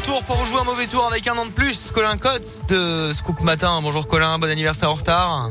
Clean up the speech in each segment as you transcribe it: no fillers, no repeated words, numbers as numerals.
retour pour jouer un mauvais tour avec un an de plus. Colin Kotz de Scoop Matin. Bonjour Colin, bon anniversaire en retard.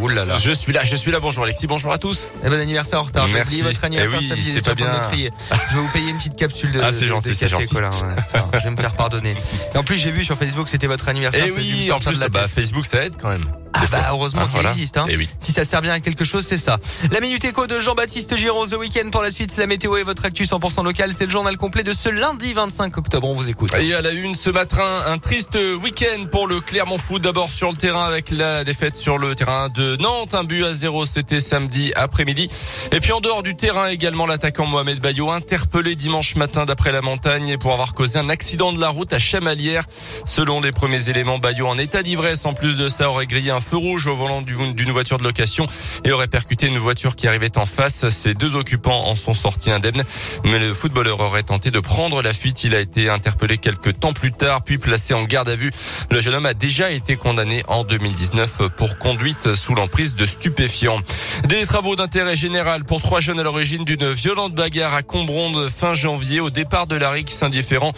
Oulala. Je suis là. Bonjour Alexis, bonjour à tous. Et bon anniversaire en retard. J'ai oublié votre anniversaire samedi. C'est pas bien. Je vais vous payer une petite capsule de. Ah c'est gentil, c'est gentil. Colin. Ouais, je vais me faire pardonner. Et en plus j'ai vu sur Facebook que c'était votre anniversaire. Et oui. En plus, Facebook ça aide quand même. Ah bah heureusement qu'il existe. Hein. Oui. Si ça sert bien à quelque chose, c'est ça. La minute éco de Jean-Baptiste Giraud. The Weeknd pour la suite, la météo et votre actu 100% local. C'est le journal complet de ce lundi 25 octobre. On vous écoute. Et à la une ce matin, un triste week-end pour le Clermont Foot. D'abord sur le terrain avec la défaite sur le terrain de Nantes, 1-0. C'était samedi après-midi. Et puis en dehors du terrain également, l'attaquant Mohamed Bayo interpellé dimanche matin d'après la montagne pour avoir causé un accident de la route à Chamalières. Selon les premiers éléments, Bayo en état d'ivresse. En plus de ça, aurait grillé un feu rouge au volant d'une voiture de location et aurait percuté une voiture qui arrivait en face. Ses deux occupants en sont sortis indemnes, mais le footballeur aurait tenté de prendre la fuite. Il a été interpellé quelques temps plus tard, puis placé en garde à vue. Le jeune homme a déjà été condamné en 2019 pour conduite sous l'emprise de stupéfiants. Des travaux d'intérêt général pour 3 jeunes à l'origine d'une violente bagarre à Combronde fin janvier au départ de la RIC, s'indifférent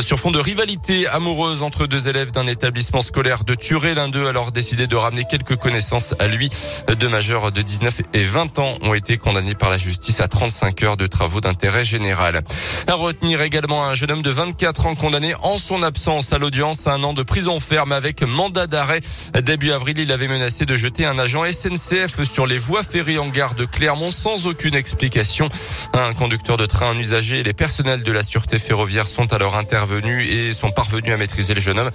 sur fond de rivalité amoureuse entre 2 élèves d'un établissement scolaire de Thuré. L'un d'eux a alors décidé de ramener quelques connaissances à lui. 2 majeurs de 19 et 20 ans ont été condamnés par la justice à 35 heures de travaux d'intérêt général. À retenir également un jeune homme de 24 ans condamné en son absence à l'audience à 1 an de prison ferme avec mandat d'arrêt. Début avril, il avait menacé de jeter un agent SNCF sur les voies ferrées en gare de Clermont sans aucune explication. Un conducteur de train, un usager et les personnels de la sûreté ferroviaire sont alors intervenus et sont parvenus à maîtriser le jeune homme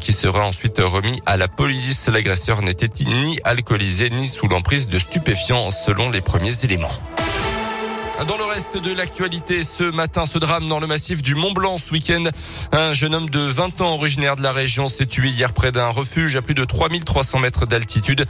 qui sera ensuite remis à la police. L'agresseur n'était ni alcoolisé ni sous l'emprise de stupéfiants selon les premiers éléments. Dans le reste de l'actualité, ce matin, ce drame dans le massif du Mont Blanc ce week-end. Un jeune homme de 20 ans originaire de la région s'est tué hier près d'un refuge à plus de 3300 mètres d'altitude.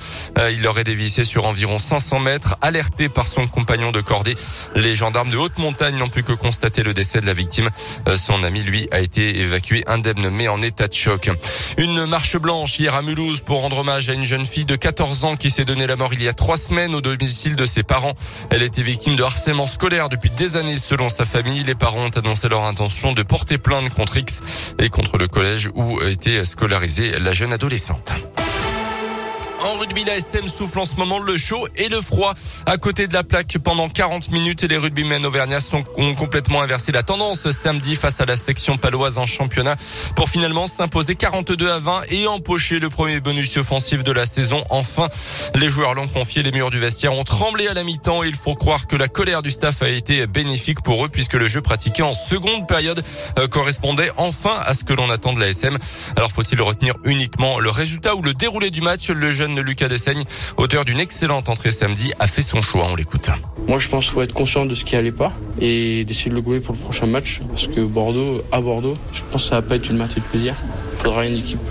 Il aurait dévissé sur environ 500 mètres, alerté par son compagnon de cordée. Les gendarmes de haute montagne n'ont pu que constater le décès de la victime. Son ami, lui, a été évacué indemne mais en état de choc. Une marche blanche hier à Mulhouse pour rendre hommage à une jeune fille de 14 ans qui s'est donné la mort il y a 3 semaines au domicile de ses parents. Elle était victime de harcèlement scolaire depuis des années selon sa famille. Les parents ont annoncé leur intention de porter plainte contre X et contre le collège où était scolarisée la jeune adolescente. En rugby, la SM souffle en ce moment le chaud et le froid à côté de la plaque pendant 40 minutes et les rugbymen auvergnats ont complètement inversé la tendance samedi face à la section paloise en championnat pour finalement s'imposer 42-20 et empocher le premier bonus offensif de la saison. Enfin, les joueurs l'ont confié, les murs du vestiaire ont tremblé à la mi-temps et il faut croire que la colère du staff a été bénéfique pour eux puisque le jeu pratiqué en seconde période correspondait enfin à ce que l'on attend de la SM. Alors faut-il retenir uniquement le résultat ou le déroulé du match? Le jeune Lucas Desseigne, auteur d'une excellente entrée samedi, a fait son choix. On l'écoute. Moi, je pense qu'il faut être conscient de ce qui n'allait pas et d'essayer de le gommer pour le prochain match. Parce que à Bordeaux, je pense que ça ne va pas être une matinée de plaisir. Il faudra une équipe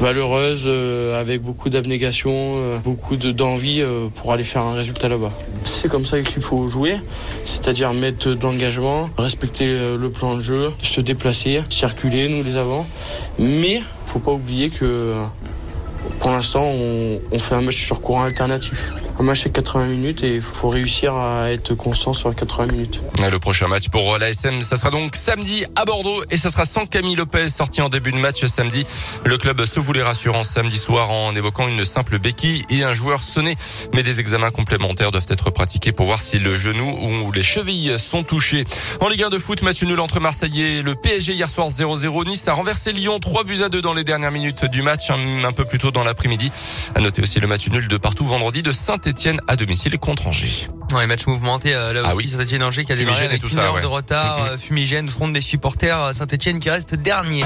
valeureuse, avec beaucoup d'abnégation, beaucoup d'envie pour aller faire un résultat là-bas. C'est comme ça qu'il faut jouer, c'est-à-dire mettre de l'engagement, respecter le plan de jeu, se déplacer, circuler, nous les avants. Mais il ne faut pas oublier que... Pour l'instant, on fait un match sur courant alternatif. Un match c'est 80 minutes et il faut réussir à être constant sur les 80 minutes. Le prochain match pour l'ASM, ça sera donc samedi à Bordeaux et ça sera sans Camille Lopez, sorti en début de match samedi. Le club se voulait rassurant samedi soir en évoquant une simple béquille et un joueur sonné. Mais des examens complémentaires doivent être pratiqués pour voir si le genou ou les chevilles sont touchés. En Ligue 1 de foot, match nul entre Marseillais et le PSG hier soir 0-0. Nice a renversé Lyon 3-2 dans les dernières minutes du match, un peu plus tôt dans l'après-midi. À noter aussi le match nul de partout vendredi de Saint-Étienne à domicile contre Angers. Ouais, match mouvementé là aussi. Saint-Étienne Angers qui a démarré avec une heure de retard. Fumigène, fronde des supporters, Saint-Étienne qui reste dernier.